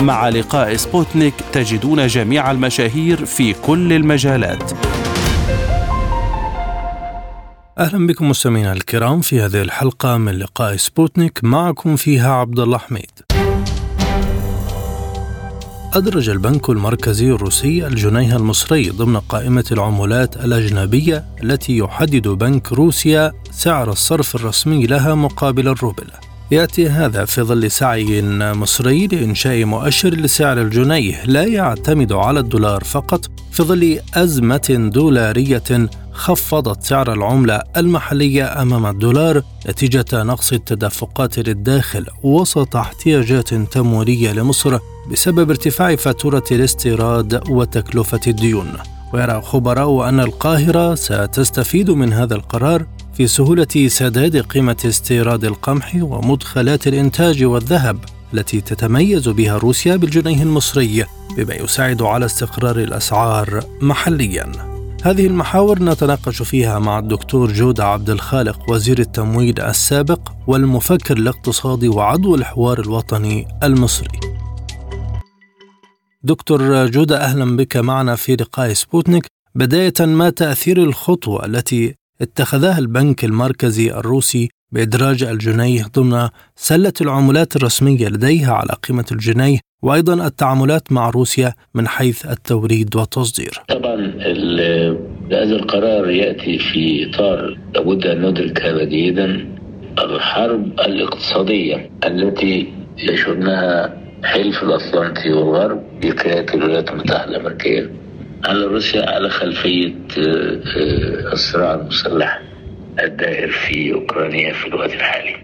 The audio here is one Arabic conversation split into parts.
مع لقاء سبوتنيك تجدون جميع المشاهير في كل المجالات. أهلا بكم مستمعينا الكرام في هذه الحلقة من لقاء سبوتنيك، معكم فيها عبدالله حميد. أدرج البنك المركزي الروسي الجنيه المصري ضمن قائمة العملات الأجنبية التي يحدد بنك روسيا سعر الصرف الرسمي لها مقابل الروبل. يأتي هذا في ظل سعي مصري لإنشاء مؤشر لسعر الجنيه لا يعتمد على الدولار فقط في ظل أزمة دولارية خفضت سعر العملة المحلية أمام الدولار نتيجة نقص التدفقات للداخل وسط احتياجات تمويلية لمصر بسبب ارتفاع فاتورة الاستيراد وتكلفة الديون. ويرى خبراء أن القاهرة ستستفيد من هذا القرار في سهولة سداد قيمة استيراد القمح ومدخلات الإنتاج والذهب التي تتميز بها روسيا بالجنيه المصري، بما يساعد على استقرار الأسعار محلياً. هذه المحاور نتناقش فيها مع الدكتور جودة عبد الخالق، وزير التمويل السابق والمفكر الاقتصادي وعضو الحوار الوطني المصري. دكتور جودة، أهلا بك معنا في لقاء سبوتنيك. بداية، ما تأثير الخطوة التي اتخذها البنك المركزي الروسي بإدراج الجنيه ضمن سلة العملات الرسمية لديها على قيمة الجنيه، وأيضا التعاملات مع روسيا من حيث التوريد والتصدير؟ طبعا هذا القرار يأتي في إطار لابد أن ندرك هذا جيدا، الحرب الاقتصادية التي يشنها حلف الأطلنطي والغرب بقيادة الولايات المتحدة الأمريكية على روسيا على خلفية الصراع المسلح الدائر في أوكرانيا في الوقت الحالي.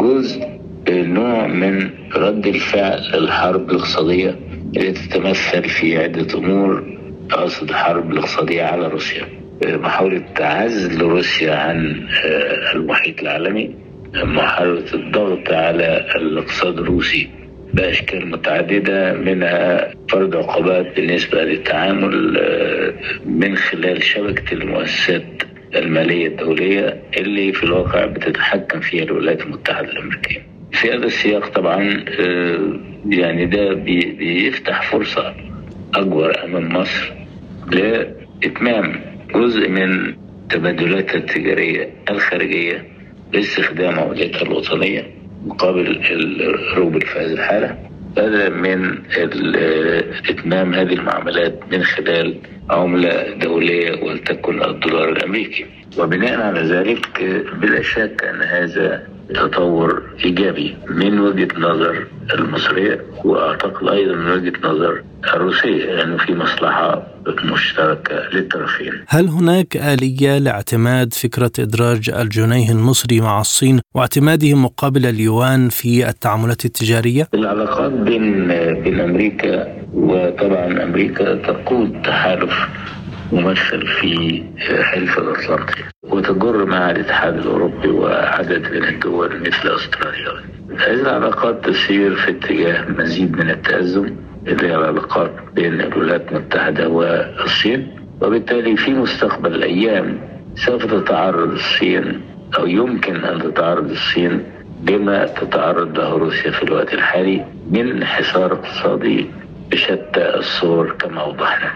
جزء نوع من رد الفعل للحرب الاقتصادية التي تتمثل في عدة أمور. أقصد الحرب الاقتصادية على روسيا، محاولة عزل روسيا عن المحيط العالمي، محاولة الضغط على الاقتصاد الروسي بأشكال متعددة، منها فرض عقوبات بالنسبة للتعامل من خلال شبكة المؤسسات المالية الدولية اللي في الواقع بتتحكم فيها الولايات المتحدة الأمريكية. في هذا السياق طبعا ده بيفتح فرصة أكبر أمام مصر لإتمام جزء من تبادلاتها التجارية الخارجية باستخدام عملتها الوطنية مقابل الروبل في هذه الحالة، بدلا من إتمام هذه المعاملات من خلال عملة دولية ولتكن الدولار الأمريكي. وبناء على ذلك بلا شك أن هذا تطور إيجابي من وجهة نظر المصرية، وأعتقد أيضا من وجهة نظر الروسية، لأنه يعني في مصلحة مشتركة للطرفين. هل هناك آلية لاعتماد فكرة إدراج الجنيه المصري مع الصين واعتماده مقابل اليوان في التعاملات التجارية؟ العلاقات بين أمريكا، وطبعا أمريكا تقود تحالف ممثل في حلف الأطلنطي وتجر مع الاتحاد الأوروبي وعدد من الدول مثل أستراليا. هذه العلاقات تسير في اتجاه مزيد من التأزم، اللي هي العلاقات بين الولايات المتحدة والصين، وبالتالي في مستقبل الأيام سوف تتعرض الصين أو يمكن أن تتعرض الصين لما تتعرض له روسيا في الوقت الحالي من حصار اقتصادي بشتى الصور كما أوضحنا.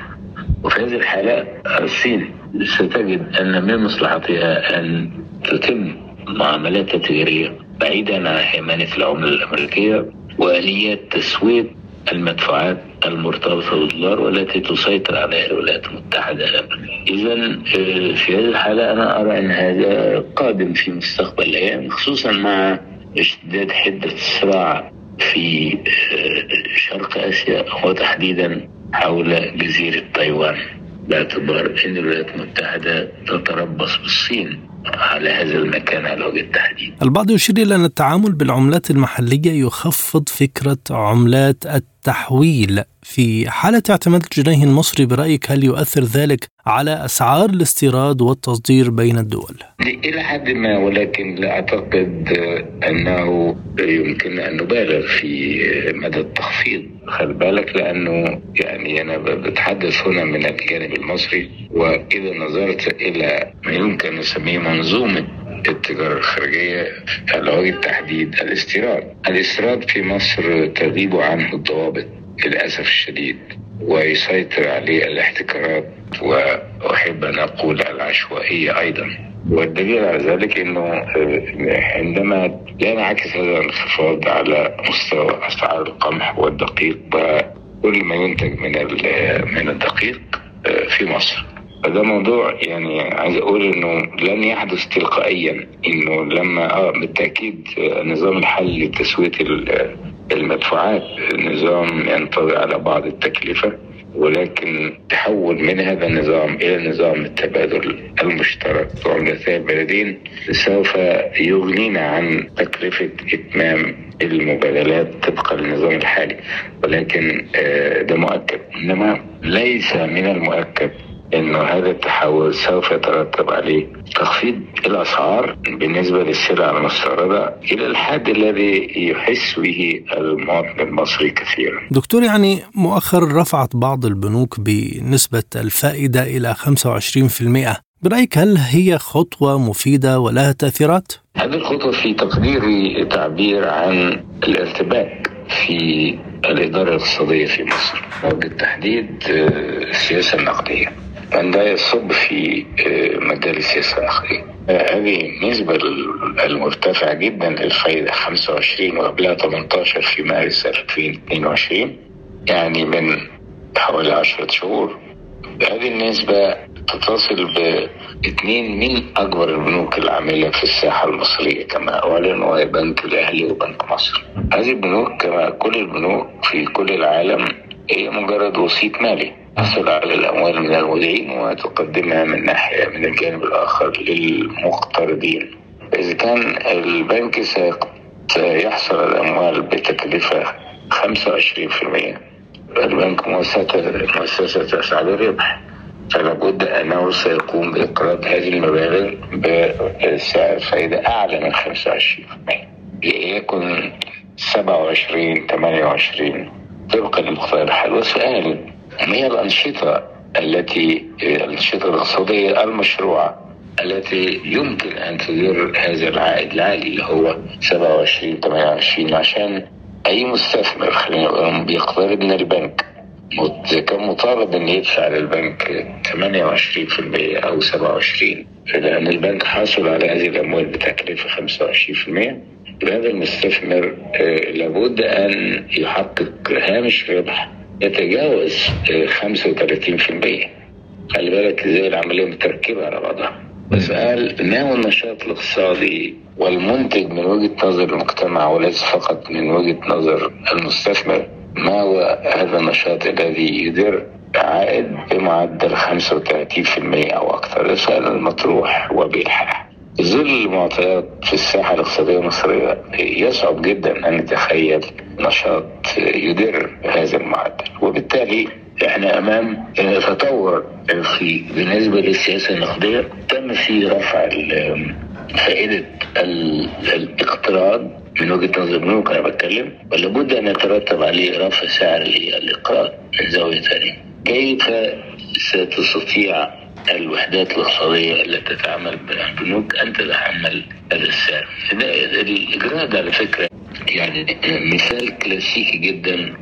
وفي هذه الحالة الصين ستجد أن من مصلحتها أن تتم معاملاتها التجارية بعيداً عن حماية العملة الأمريكية وآليات تسوية المدفوعات المرتبطة بالدولار والتي تسيطر عليها الولايات المتحدة الأمريكية. إذا في هذه الحالة أنا أرى أن هذا قادم في مستقبل الأيام، خصوصاً مع اشتداد حدة الصراع في شرق آسيا وتحديداً حول جزيرة تايوان، باعتبار أن الولايات المتحدة تتربص بالصين على هذا المكان على وجه التحديد. البعض يشير إلى أن التعامل بالعملات المحلية يخفض فكرة عملات التحديد التحويل. في حالة اعتماد الجنيه المصري برأيك هل يؤثر ذلك على أسعار الاستيراد والتصدير بين الدول؟ إلى حد ما، ولكن لا أعتقد أنه يمكن أن نبالغ في مدى التخفيض. خلي بالك لأنه يعني أنا بتحدث هنا من الجانب المصري، وإذا نظرت إلى ما يمكن نسميه منظومة التجارة الخارجية على وجه التحديد الاستيراد في مصر تغيب عنه الضوابط للأسف الشديد، ويسيطر عليه الاحتكارات وأحب أن أقول العشوائية أيضا. والدليل على ذلك أنه عندما لا ينعكس هذا الانخفاض على مستوى أسعار القمح والدقيق وكل ما ينتج من الدقيق في مصر، هذا موضوع يعني عايز أقول إنه لن يحدث تلقائيا. إنه لما بالتأكيد نظام الحل لتسوية المدفوعات نظام ينطوي على بعض التكلفة، ولكن تحول من هذا النظام إلى نظام التبادل المشترك وعملتها البلدين سوف يغنينا عن تكلفة إتمام المبادلات طبقا للنظام الحالي، ولكن ده مؤكد. إنما ليس من المؤكد إنه هذا التحول سوف يترتب عليه تخفيض الأسعار بالنسبة للسلع المستوردة إلى الحد الذي يحس به المواطن المصري كثيرا. دكتور، يعني مؤخر رفعت بعض البنوك بنسبة الفائدة إلى 25%، برأيك هل هي خطوة مفيدة ولها تأثيرات؟ هذه الخطوة في تقديري تعبير عن الارتباك في الإدارة الاقتصادية في مصر وبالتحديد السياسة النقدية، أن لا يصب في مجال السياسة النقدية. هذه النسبة المرتفعة جدا للفائدة 25 وقبلها 18 في مارس 2022، يعني من حوالي 10 شهور. هذه النسبة تتصل ب2 من أكبر البنوك العاملة في الساحة المصرية كما أعلن، وهي بنك الأهلي وبنك مصر. هذه البنوك كما كل البنوك في كل العالم هي مجرد وسيط مالي تحصل على الأموال من المودعين وتقدمها من ناحية من الجانب الآخر للمقترضين. إذا كان البنك سيحصل على الأموال بتكلفة 25%، البنك مؤسسة تسعى للربح، فلا بد أنه سيقوم بإقراض هذه المبالغ بسعر فائدة أعلى من 25%، ليكن 27-28 طبقا لمقتضى الحال. وسؤال ما هي الأنشطة الاقتصادية المشروعة التي يمكن أن تدير هذا العائد العالي اللي هو 27-28، عشان أي مستثمر خلينا بيقترض من البنك كان مطالب أن يدفع للبنك 28% أو 27%، لأن البنك حاصل على هذه الأموال بتكلفة 25%. لهذا المستثمر لابد أن يحقق هامش ربح يتجاوز 35%. خلي بالك زي العملية متركبة على بعضها. بسأل ما هو النشاط الاقتصادي والمنتج من وجهة نظر المجتمع وليس فقط من وجهة نظر المستثمر؟ ما هو هذا النشاط الذي يدر عائد بمعدل 35% أو أكثر؟ السؤال المطروح وبالحق. ظل المعطيات في الساحة الاقتصادية المصرية يصعب جدا أن نتخيل نشاط يدر هذا المعدل، وبالتالي احنا امام تطور في بالنسبه للسياسه النقديه. تم في رفع فائده الاقتراض من وجهه نظر البنوك انا بتكلم، ولابد ان يترتب عليه رفع سعر الاقراض من زاويه ثانيه. كيف ستستطيع الوحدات الاقتصادية التي تتعامل بالبنوك أن تتحمل هذا السعر؟ الإجراء على فكرة يعني مثال كلاسيكي جدا،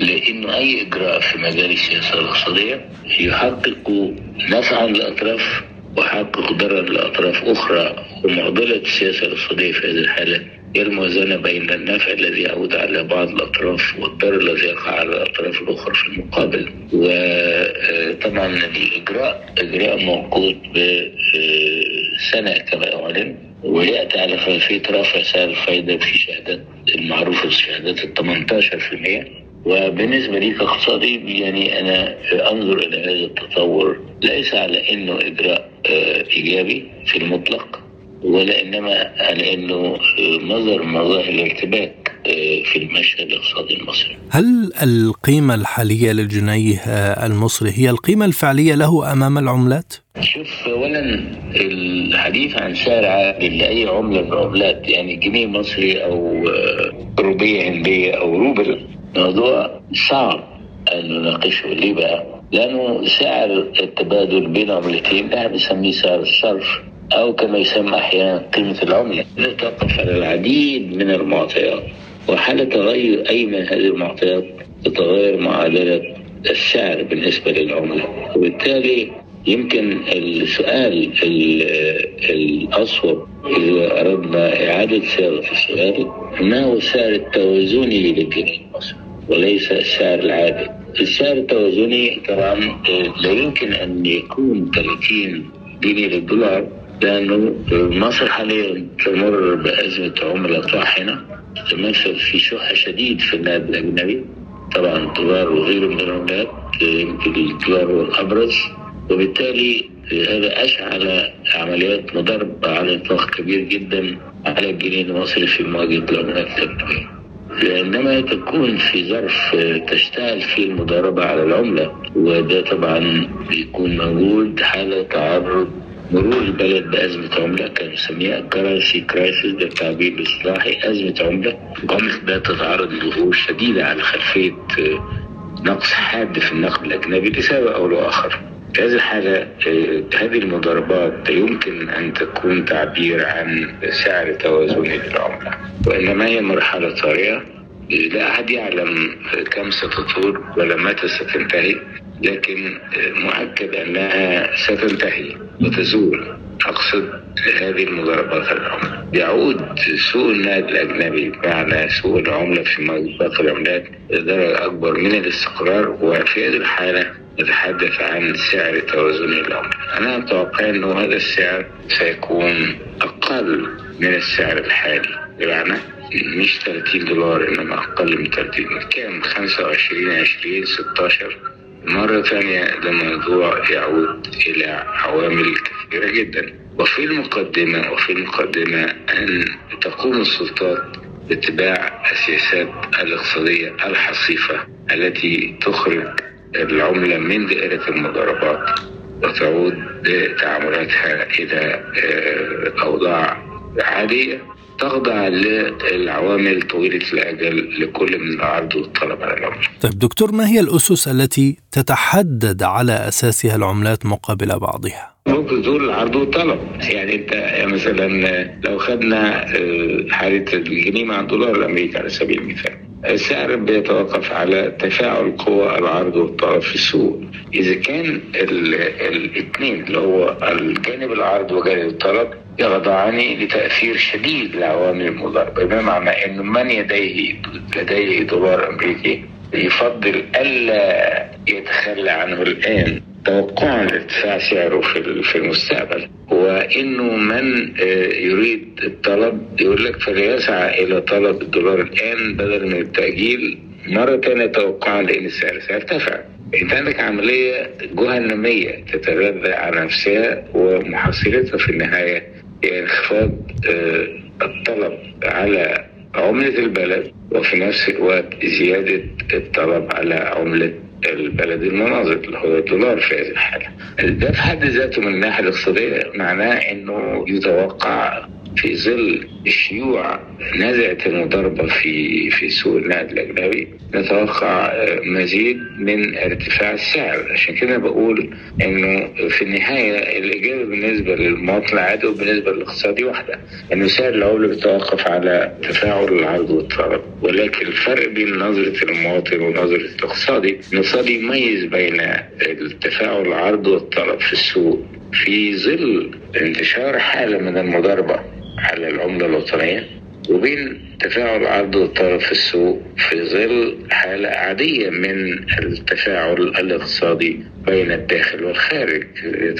لأنه أي إجراء في مجال السياسة الاقتصادية يحقق نفعا للأطراف ويحقق ضررا لأطراف أخرى، ومعضلة السياسة الاقتصادية في هذه الحالة هي الموازنة بين النفع الذي يعود على بعض الأطراف والضرر الذي يقع على الأطراف الأخرى في المقابل. وطبعا الإجراء موقوت بسنة كما أعلن، ويأتي على خلفية رفع سعر الفائدة في شهادات المعروفة بشهادات 18%. وبالنسبة لي كاقتصادي يعني أنا أنظر إلى هذا التطور ليس على إنه إجراء إيجابي في المطلق، ولا إنما على إنه مظهر من مظاهر الارتباك في المشهد الاقتصادي المصري. هل القيمة الحالية للجنيه المصري هي القيمة الفعلية له أمام العملات؟ شوف، أولا الحديث عن سعر عادل لأي عملة من العملات، يعني جنيه مصري أو روبية هندية أو روبل، موضوع صعب أن نناقشه. ليه بقى؟ لأنه سعر التبادل بين عملتين ده بنسميه سعر الصرف، أو كما يسمى أحيانا قيمة العملة، تتوقف على العديد من المعطيات، وحالة تغير أي من هذه المعطيات تتغير معادلة السعر بالنسبة للعملة. وبالتالي يمكن السؤال الأصوب إذا أردنا إعادة صياغة السؤال أنه السعر التوازني للجنيه المصري وليس السعر العادل. السعر التوازني طبعا لا يمكن أن يكون 30 جنيه للدولار، لأنه مصر حاليا تمر بأزمة عملة طاحنة، تمثل في شح شديد في النقد الأجنبي، طبعا الدولار وغيره من العملات، يمكن الدولار هو الأبرز، وبالتالي هذا أشعل عمليات مضاربة على إطلاق كبير جدا على الجنيه المصري في مواجهة العملات الأجنبية. لأنما تكون في ظرف تشتعل فيه المضاربة على العملة، وده طبعا بيكون موجود حالة تعرض مرور البلد بأزمة عملة، كانوا يسميها كرنسي كرايسيس، ده تعبير اصطلاحي، أزمة عملة. عملة ده تتعرض لظهور شديدة على خلفية نقص حاد في النقد الأجنبي لسبب أو لآخر. في هذه الحالة هذه المضاربات يمكن أن تكون تعبير عن سعر توازني للعملة، وإنما هي مرحلة طارئة، لا أحد يعلم كم ستطول ولا متى ستنتهي، لكن مؤكد أنها ستنتهي وتزول. أقصد هذه المضاربات العملة. يعود سوق النقد الأجنبي مع سوق العملة في مضاربات العملات درجة أكبر من الاستقرار، وفي هذه الحالة نتحدث عن سعر توازني للعملة. أنا أتوقع أن هذا السعر سيكون أقل من السعر الحالي، بمعنى مش 30 دولار إنما أقل من 30، كام؟ 25، 20، 16. مرة ثانية ده موضوع يعود إلى عوامل كثيرة جدا، وفي المقدمة أن تقوم السلطات باتباع السياسات الاقتصادية الحصيفة التي تخرج العملة من دائرة المضاربات وتعود تعاملاتها إلى أوضاع عادية تخضع للعوامل طويلة الأجل لكل من العرض والطلب على العملة. طيب دكتور، ما هي الأسس التي تتحدد على أساسها العملات مقابل بعضها؟ ممكن تقول العرض والطلب، يعني أنت مثلا لو خدنا حالة الجنيه مع الدولار الأمريكي على سبيل المثال، السعر بيتوقف على تفاعل قوى العرض والطلب في السوق. إذا كان الاثنين اللي هو الجانب العرض وجانب الطلب يخضعان لتأثير شديد لعوامل المضاربة، بما معنى أنه من لديه دولار أمريكي يفضل ألا يتخلى عنه الآن توقعا لارتفاع سعره في المستقبل، وأنه من يريد الطلب يقول لك فليسعى إلى طلب الدولار الآن بدلا من التأجيل، مرة ثانية توقعا لأن السعر سيرتفع. انت عندك عملية جهنمية تتغذى على نفسها، ومحصلتها في النهاية هي انخفاض الطلب على عملة البلد، وفي نفس الوقت زيادة الطلب على عملة البلد المناظر اللي هو الدولار في هذه الحالة. ده في حد ذاته من الناحية الاقتصادية معناه انه يتوقع في ظل الشيوع نزعة المضاربة في سوق النقد الأجنبي نتوقع مزيد من ارتفاع السعر. عشان كده بقول إنه في النهاية الإجابة بالنسبة للمواطن العادي وبالنسبة للاقتصادي واحدة، إنه سعر العملة بيتوقف على تفاعل العرض والطلب، ولكن الفرق بين نظرة المواطن ونظرة الاقتصادي، الاقتصادي يميز بين التفاعل العرض والطلب في السوق في ظل انتشار حالة من المضاربة على العملة الوطنية، وبين تفاعل العرض والطلب في السوق في ظل حالة عادية من التفاعل الاقتصادي بين الداخل والخارج.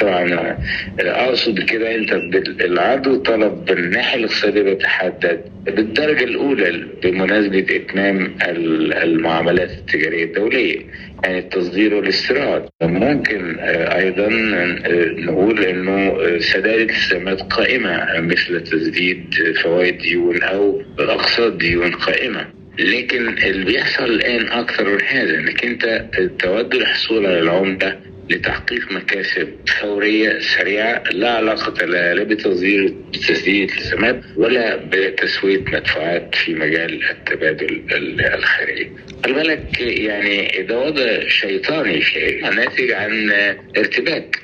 طبعا أقصد كده أنت العرض والطلب بالناحية الاقتصادية بيتحدد بالدرجة الأولى بمناسبة إتمام المعاملات التجارية الدولية، عن التصدير والاستيراد. ممكن ايضا نقول انه سداد التزامات قائمه مثل تسديد فوائد ديون او اقساط ديون قائمه. لكن اللي بيحصل الان اكثر من هذا انك انت تود الحصول على العمله لتحقيق مكاسب فوريه سريعه لا علاقه لها لا بتسديد التزامات ولا بتسويه مدفوعات في مجال التبادل الخارجي. خلي بالك يعني ده وضع شيطاني ناتج عن ارتباك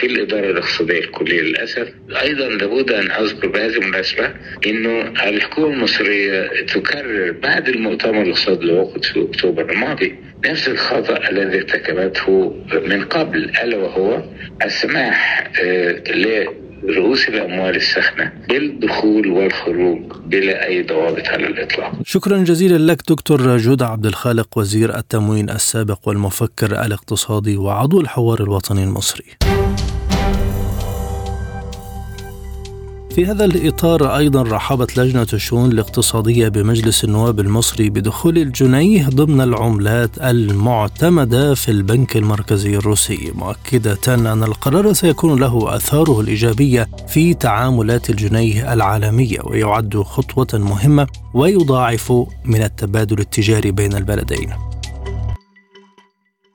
في الاداره الاقتصاديه الكليه للاسف. ايضا لابد ان اذكر بهذه المناسبه انه الحكومه المصريه تكرر بعد المؤتمر الاقتصادي اللي عقد في اكتوبر الماضي نفس الخطا الذي ارتكبته من قبل، الا وهو السماح لرؤوس الاموال الساخنه بالدخول والخروج بلا اي ضوابط على الاطلاق. شكرا جزيلا لك دكتور جودة عبد الخالق، وزير التموين السابق والمفكر الاقتصادي وعضو الحوار الوطني المصري. في هذا الإطار أيضا رحبت لجنة الشؤون الاقتصادية بمجلس النواب المصري بدخول الجنيه ضمن العملات المعتمدة في البنك المركزي الروسي، مؤكدة أن القرار سيكون له آثاره الإيجابية في تعاملات الجنيه العالمية، ويعد خطوة مهمة ويضاعف من التبادل التجاري بين البلدين.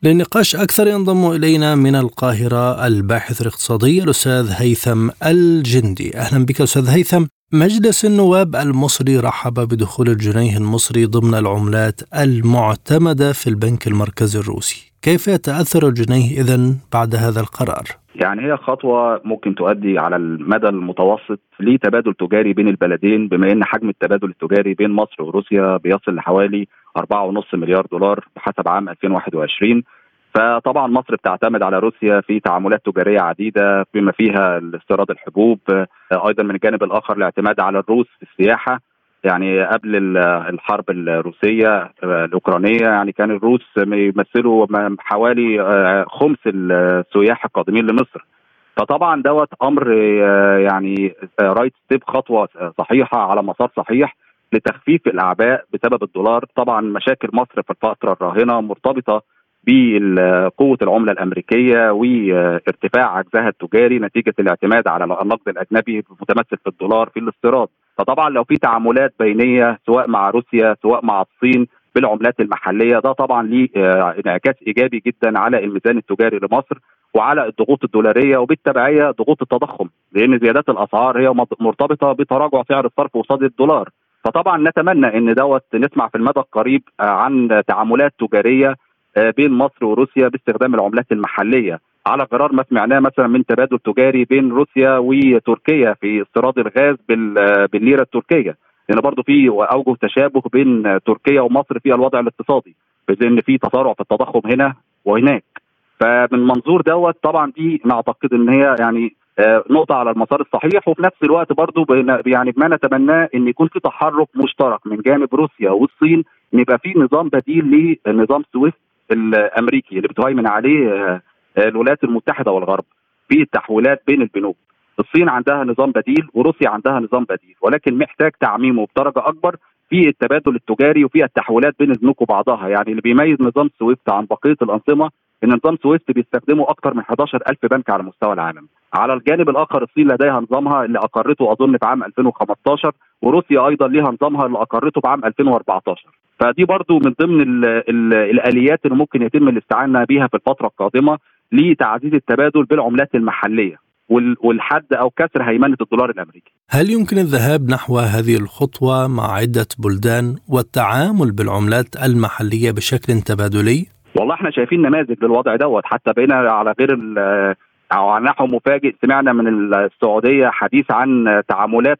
للنقاش أكثر ينضم إلينا من القاهرة الباحث الاقتصادي الأستاذ هيثم الجندي. أهلا بك أستاذ هيثم. مجلس النواب المصري رحب بدخول الجنيه المصري ضمن العملات المعتمدة في البنك المركزي الروسي، كيف يتأثر الجنيه إذن بعد هذا القرار؟ يعني هي خطوة ممكن تؤدي على المدى المتوسط لتبادل تجاري بين البلدين، بما أن حجم التبادل التجاري بين مصر وروسيا بيصل لحوالي 4.5 مليار دولار بحسب عام 2021. فطبعا مصر بتعتمد على روسيا في تعاملات تجارية عديدة بما فيها استيراد الحبوب، أيضا من الجانب الآخر الاعتماد على الروس في السياحة. يعني قبل الحرب الروسية الأوكرانية يعني كان الروس يمثلوا حوالي خمس السياح القادمين لمصر، فطبعا دوت أمر يعني رايت ستيب، خطوة صحيحة على مسار صحيح لتخفيف الأعباء بسبب الدولار. طبعا مشاكل مصر في الفترة الراهنة مرتبطة بقوة العملة الأمريكية وارتفاع عجزها التجاري نتيجة الاعتماد على النقد الأجنبي متمثل في الدولار في الاستيراد. فطبعا لو في تعاملات بينية سواء مع روسيا سواء مع الصين بالعملات المحلية، ده طبعا ليه انعكاس إيجابي جدا على الميزان التجاري لمصر وعلى الضغوط الدولارية وبالتبعية ضغوط التضخم، لأن زيادات الأسعار هي مرتبطة بتراجع سعر الصرف وصدى الدولار. فطبعا نتمنى أن دوت نسمع في المدى القريب عن تعاملات تجارية بين مصر وروسيا باستخدام العملات المحلية، على غرار ما سمعناه مثلا من تبادل تجاري بين روسيا وتركيا في استيراد الغاز بالليرة التركية، لأن برضو في أوجه تشابه بين تركيا ومصر في الوضع الاقتصادي، بإذ أن في تسارع في التضخم هنا وهناك. فمن منظور دوت طبعا دي نعتقد أن هي يعني نقطة على المسار الصحيح، وفي نفس الوقت برضو يعني ما نتمناه أن يكون في تحرك مشترك من جانب روسيا والصين، أن يبقى في نظام بديل لنظام سويفت الأمريكي اللي بتهيمن عليه الولايات المتحدة والغرب في التحويلات بين البنوك. الصين عندها نظام بديل وروسيا عندها نظام بديل، ولكن محتاج تعميمه بدرجة أكبر في التبادل التجاري وفي التحويلات بين البنوك وبعضها. يعني اللي بيميز نظام سويفت عن بقية الأنظمة إن نظام سويفت بيستخدمه أكثر من 11,000 بنك على مستوى العالم. على الجانب الآخر الصين لديها نظامها اللي أقرته أظن في عام 2015، وروسيا أيضا لها نظامها اللي أقرته في عام 2014. فدي برضو من ضمن الآليات اللي ممكن يتم الاستعانة بها في الفترة القادمة لتعزيز التبادل بالعملات المحلية والحد أو كسر هيمنة الدولار الأمريكي. هل يمكن الذهاب نحو هذه الخطوة مع عدة بلدان والتعامل بالعملات المحلية بشكل تبادلي؟ والله احنا شايفين نماذج للوضع دوت، حتى بينا على غير أو على نحو مفاجئ سمعنا من السعودية حديث عن تعاملات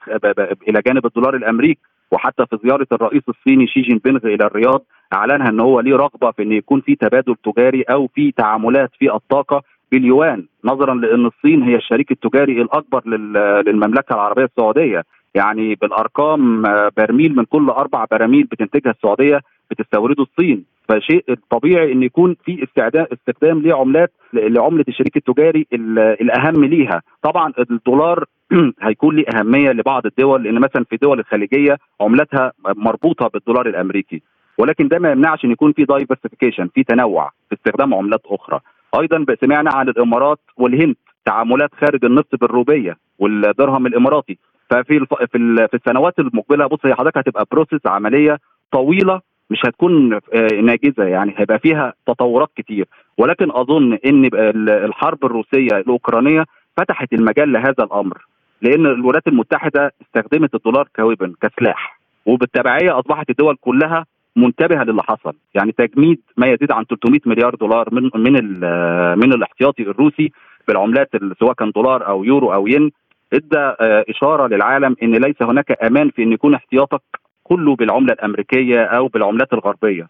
إلى جانب الدولار الأمريكي، وحتى في زيارة الرئيس الصيني شي جين بينغ إلى الرياض أعلنها أنه هو ليه رغبة في أن يكون في تبادل تجاري أو في تعاملات في الطاقة باليوان، نظرا لأن الصين هي الشريك التجاري الأكبر للمملكة العربية السعودية. يعني بالأرقام برميل من كل 4 براميل بتنتجها السعودية بتستورده الصين، فشيء طبيعي أن يكون في استخدام لعملات لعملة الشريك التجاري الأهم ليها. طبعا الدولار هيكون له أهمية لبعض الدول، لأن مثلا في دول الخليجية عملتها مربوطة بالدولار الأمريكي، ولكن ده ما يمنعش ان يكون في دايفرسيفيكيشن، في تنوع في استخدام عملات اخرى. ايضا سمعنا عن الامارات والهند، تعاملات خارج النفط بالروبيه والدرهم الاماراتي. ففي السنوات المقبله بص حضرتك هتبقى بروسيس، عمليه طويله مش هتكون ناجزه، يعني هيبقى فيها تطورات كتير. ولكن اظن ان الحرب الروسيه الاوكرانيه فتحت المجال لهذا الامر، لان الولايات المتحده استخدمت الدولار كويبن، كسلاح، وبالتبعيه اصبحت الدول كلها منتبهه للي حصل. يعني تجميد ما يزيد عن 300 مليار دولار من الاحتياطي الروسي بالعملات، سواء كان دولار او يورو او ين، ادى اشاره للعالم ان ليس هناك امان في ان يكون احتياطك كله بالعمله الامريكيه او بالعملات الغربيه.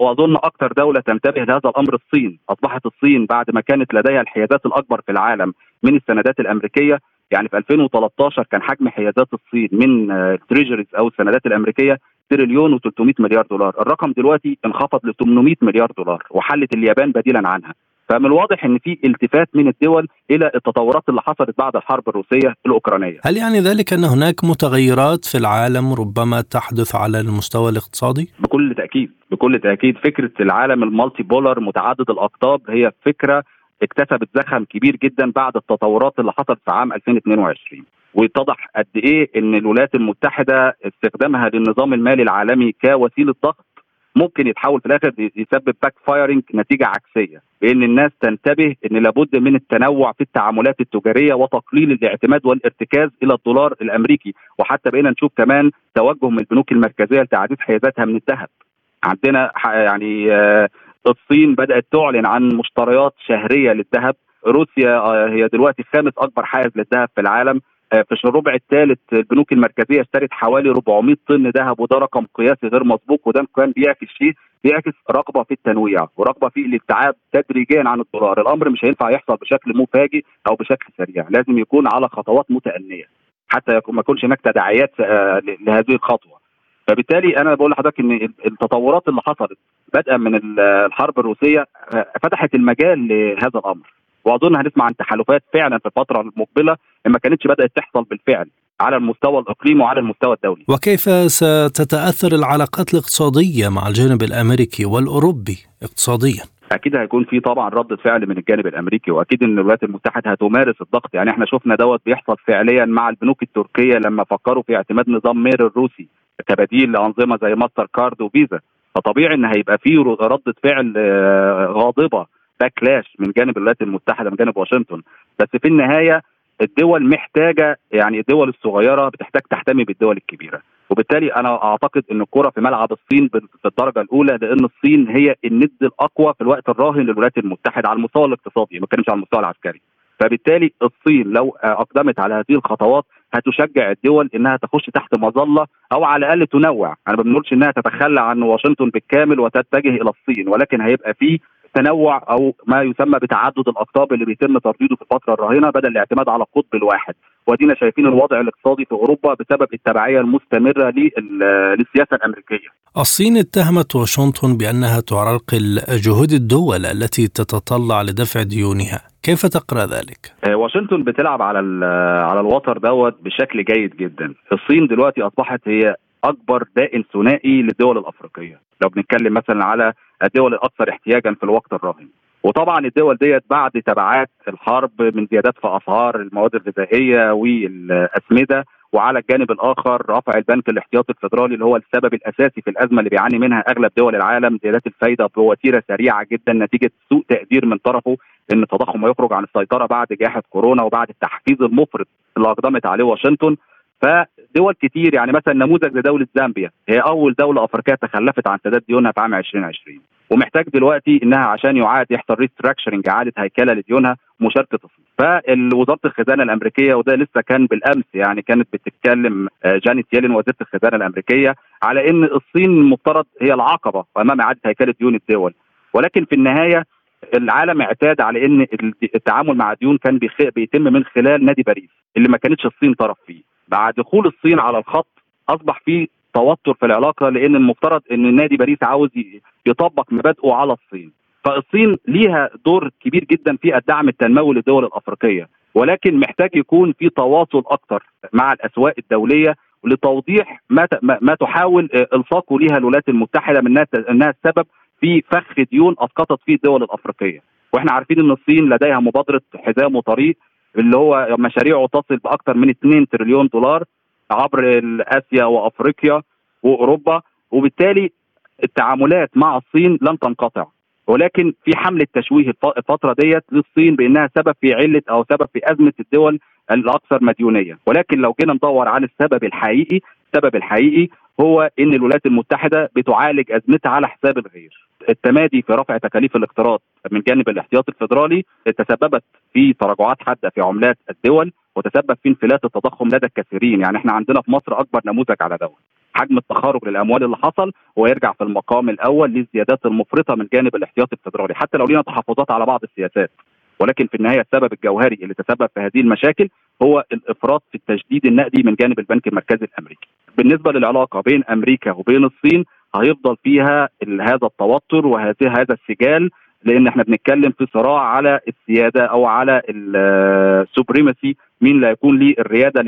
واظن اكثر دوله تنتبه لهذا الامر الصين. اصبحت الصين بعد ما كانت لديها الحيازات الاكبر في العالم من السندات الامريكيه، يعني في 2013 كان حجم حيازات الصين من التريجريز او السندات الامريكيه تريليون و300 مليار دولار، الرقم دلوقتي انخفض ل 800 مليار دولار، وحلت اليابان بديلا عنها. فمن الواضح ان في التفات من الدول الى التطورات اللي حصلت بعد الحرب الروسيه الاوكرانيه. هل يعني ذلك ان هناك متغيرات في العالم ربما تحدث على المستوى الاقتصادي؟ بكل تاكيد، بكل تاكيد. فكره العالم المالتي بولر متعدد الاقطاب هي فكره اكتسبت زخم كبير جدا بعد التطورات اللي حصلت في عام 2022، واتضح قد ايه ان الولايات المتحده استخدامها للنظام المالي العالمي كوسيله ضغط ممكن يتحول في الاخر يسبب باك فايرنج، نتيجه عكسيه، بان الناس تنتبه ان لابد من التنوع في التعاملات التجاريه وتقليل الاعتماد والارتكاز الى الدولار الامريكي. وحتى بقينا نشوف كمان توجه من البنوك المركزيه لتعزيز حيازاتها من الذهب. عندنا يعني الصين بدات تعلن عن مشتريات شهريه للذهب. روسيا هي دلوقتي خامس اكبر حائز للذهب في العالم. في الربع الثالث البنوك المركزيه اشترت حوالي 400 طن ذهب، وده رقم قياسي غير مسبوق، وده كان بيعكس رغبه في التنويع ورغبه في الابتعاد تدريجيا عن الدولار. الامر مش هينفع يحصل بشكل مفاجئ او بشكل سريع، لازم يكون على خطوات متأنية حتى ما يكونش هناك تداعيات لهذه الخطوه. فبالتالي انا بقول لحضرتك ان التطورات اللي حصلت بدءا من الحرب الروسيه فتحت المجال لهذا الامر، واظن هنسمع عن تحالفات فعلا في الفتره المقبله لما كانتش بدات تحصل بالفعل على المستوى الاقليمي وعلى المستوى الدولي. وكيف ستتاثر العلاقات الاقتصاديه مع الجانب الامريكي والاوروبي اقتصاديا؟ اكيد هيكون في طبعا رده فعل من الجانب الامريكي، واكيد ان الولايات المتحده هتمارس الضغط. يعني احنا شفنا بيحصل فعليا مع البنوك التركيه لما فكروا في اعتماد نظام مير الروسي كبديل لانظمه زي ماستر كارد وفيزا. فطبيعي ان هيبقى في رده فعل غاضبه، باكلاش من جانب الولايات المتحده، من جانب واشنطن. بس في النهايه الدول محتاجه، يعني الدول الصغيره بتحتاج تحتمي بالدول الكبيره، وبالتالي انا اعتقد ان الكره في ملعب الصين بالدرجه الاولى، لان الصين هي الند الاقوى في الوقت الراهن للولايات المتحده على المستوى الاقتصادي، ما كانش على المستوى العسكري. فبالتالي الصين لو اقدمت على هذه الخطوات هتشجع الدول انها تخش تحت مظله او على الاقل تنوع. انا ما بنقولش انها تتخلى عن واشنطن بالكامل وتتجه الى الصين، ولكن هيبقى فيه تنوع او ما يسمى بتعدد الاقطاب اللي بيتم ترديده في الفتره الراهنه بدل الاعتماد على القطب الواحد. وادينا شايفين الوضع الاقتصادي في اوروبا بسبب التبعيه المستمره للسياسه الامريكيه. الصين اتهمت واشنطن بانها تعرقل جهود الدول التي تتطلع لدفع ديونها، كيف تقرا ذلك؟ واشنطن بتلعب على الوتر بشكل جيد جدا. الصين دلوقتي اصبحت هي اكبر دائن ثنائي للدول الافريقيه، لو بنتكلم مثلا على الدول الاكثر احتياجا في الوقت الراهن. وطبعا الدول ديت بعد تبعات الحرب من زيادات في اسعار المواد الغذائيه والاسمده، وعلى الجانب الاخر رفع البنك الاحتياطي الفدرالي اللي هو السبب الاساسي في الازمه اللي بيعاني منها اغلب دول العالم، زيادات الفايده بوتيره سريعه جدا نتيجه سوء تقدير من طرفه ان التضخم يخرج عن السيطره بعد جائحه كورونا وبعد التحفيز المفرط اللي اقدمت عليه واشنطن. فدول كتير، يعني مثلا نموذج لدولة زامبيا، هي أول دولة أفريقية تخلفت عن سداد ديونها في عام 2020، ومحتاج دلوقتي إنها عشان يعاد يحصل ريستراكشرنج، إعادة هيكلة لديونها، مشاركة الصين. فالوزارة الخزانة الأمريكية، وده لسه كان بالأمس، يعني كانت بتتكلم جانيت يلين وزيرة الخزانة الأمريكية على إن الصين مفترض هي العقبة أمام إعادة هيكلة ديون الدول، ولكن في النهاية العالم اعتاد على إن التعامل مع الديون كان بيتم من خلال نادي باريس اللي ما كانتش الصين طرف فيه. بعد دخول الصين على الخط اصبح في توتر في العلاقه، لان المفترض ان نادي باريس عاوز يطبق مبادئه على الصين. فالصين ليها دور كبير جدا في الدعم التنموي للدول الأفريقية، ولكن محتاج يكون في تواصل أكثر مع الأسواق الدولية لتوضيح ما تحاول إلصاقه لها الولايات المتحدة من أنها السبب في فخ ديون أسقطت فيه الدول الأفريقية. وإحنا عارفين أن الصين لديها مبادرة حزام وطريق اللي هو مشاريعه تصل بأكثر من 2 تريليون دولار عبر آسيا وأفريقيا وأوروبا، وبالتالي التعاملات مع الصين لن تنقطع، ولكن في حملة تشويه الفترة ديت للصين بأنها سبب في علة أو سبب في أزمة الدول الأكثر مديونية. ولكن لو جينا ندور على السبب الحقيقي هو أن الولايات المتحدة بتعالج أزمتها على حساب الغير. التمادي في رفع تكاليف الاقتراض من جانب الاحتياط الفدرالي تسببت في تراجعات حادة في عملات الدول وتسبب في انفلات التضخم لدى الكثيرين. يعني احنا عندنا في مصر أكبر نموذج على دوت حجم التخارج للأموال اللي حصل، ويرجع في المقام الأول للزيادات المفرطة من جانب الاحتياط الفدرالي، حتى لو لينا تحفظات على بعض السياسات، ولكن في النهاية السبب الجوهري اللي تسبب في هذه المشاكل هو الإفراط في التجديد النقدي من جانب البنك المركزي الأمريكي. بالنسبة للعلاقة بين أمريكا وبين الصين هيفضل فيها هذا التوتر وهذا السجال، لأن احنا بنتكلم في صراع على السيادة أو على السوبريماسي، مين لا يكون ليه الريادة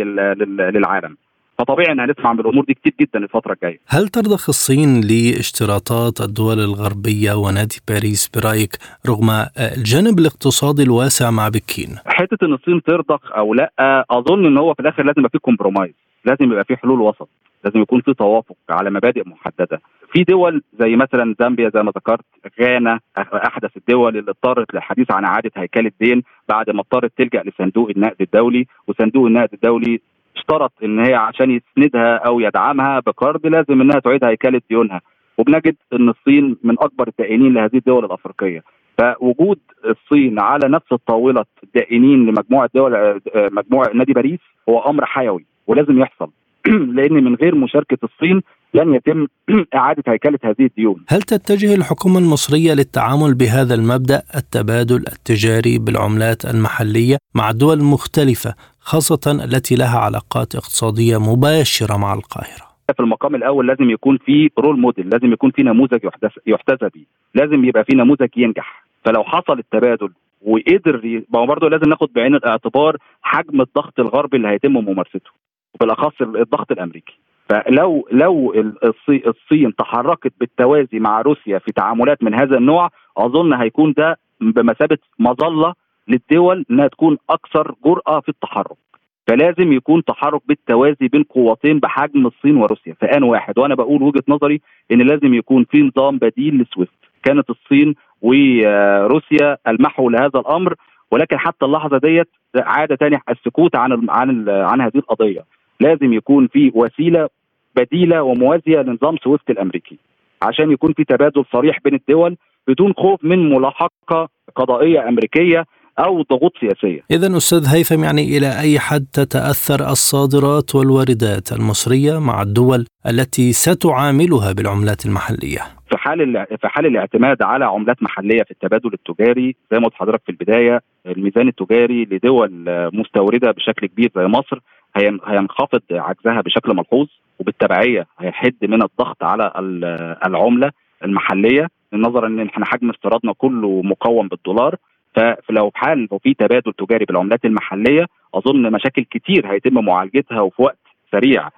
للعالم. فطبيعي أن هنسمع من الأمور دي كتير جدا الفترة الجاية. هل ترضخ الصين لاشتراطات الدول الغربية ونادي باريس برأيك رغم الجانب الاقتصادي الواسع مع بكين؟ حتة أن الصين ترضخ أو لا، أظن أنه هو في الآخر لازم يبقى فيه كومبرومايز، لازم يبقى فيه حلول وسط، لازم يكون فيه توافق على مبادئ محددة. في دول زي مثلا زامبيا زي ما ذكرت، غانا أحدث الدول اللي اضطرت للحديث عن إعادة هيكلة الدين بعد ما اضطرت تلجأ لصندوق النقد الدولي، وصندوق النقد الدولي اشترط ان هي عشان يسندها او يدعمها بقرض لازم انها تعيد هيكله ديونها. وبنجد ان الصين من اكبر الدائنين لهذه الدول الافريقيه، فوجود الصين على نفس الطاوله الدائنين لمجموعه دول مجموعه نادي باريس هو امر حيوي ولازم يحصل، لان من غير مشاركه الصين لن يتم اعاده هيكله هذه الديون. هل تتجه الحكومه المصريه للتعامل بهذا المبدا التبادل التجاري بالعملات المحليه مع دول مختلفه خاصة التي لها علاقات اقتصادية مباشرة مع القاهرة؟ في المقام الأول لازم يكون في رول موديل، لازم يكون في نموذج يحتذى به، لازم يبقى في نموذج ينجح. فلو حصل التبادل وقدر، برضه لازم ناخد بعين الاعتبار حجم الضغط الغربي اللي هيتم ممارسته وبالأخص الضغط الأمريكي. فلو الصين تحركت بالتوازي مع روسيا في تعاملات من هذا النوع، أظن هيكون ده بمثابة مظلة للدول انها تكون اكثر جرأة في التحرك. فلازم يكون تحرك بالتوازي بين قوتين بحجم الصين وروسيا في آن واحد. وانا بقول وجهة نظري ان لازم يكون في نظام بديل لسويفت. كانت الصين وروسيا المحو لهذا الامر، ولكن حتى اللحظة ديت عادة تاني السكوت عن هذه القضية. لازم يكون في وسيلة بديلة وموازية لنظام سويفت الامريكي عشان يكون في تبادل صريح بين الدول بدون خوف من ملاحقة قضائية امريكية أو ضغوط سياسية. إذن أستاذ هيثم، يعني إلى أي حد تتأثر الصادرات والواردات المصرية مع الدول التي ستعاملها بالعملات المحلية؟ في حال الاعتماد على عملات محلية في التبادل التجاري، زي ما قلت لحضرتك في البداية، الميزان التجاري لدول مستوردة بشكل كبير زي مصر هينخفض عجزها بشكل ملحوظ، وبالتبعية هيحد من الضغط على العملة المحلية نظرا أن احنا حجم استيرادنا كله مقوم بالدولار. فلو حال وفي تبادل تجاري بالعملات المحلية، أظن مشاكل كتير هيتم معالجتها وفي وقت سريع،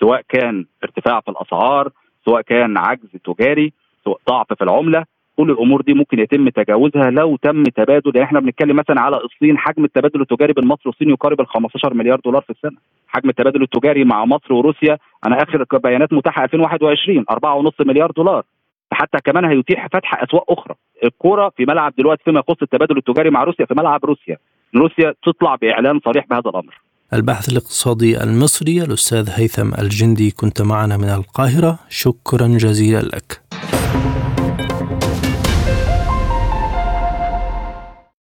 سواء كان ارتفاع في الأسعار، سواء كان عجز تجاري، سواء ضعف في العملة. كل الأمور دي ممكن يتم تجاوزها لو تم تبادل. يعني احنا بنتكلم مثلا على الصين، حجم التبادل التجاري بين مصر والصين يقارب $15 مليار في السنة. حجم التبادل التجاري مع مصر وروسيا، أنا آخر بيانات متاحة 2021، $4.5 مليار. حتى كمان هيتيح فتح أسواق أخرى. الكرة في ملعب دلوقتي فيما يخص التبادل التجاري مع روسيا، في ملعب روسيا تطلع بإعلان صريح بهذا الأمر. الباحث الاقتصادي المصري الأستاذ هيثم الجندي كنت معنا من القاهرة، شكرا جزيلا لك.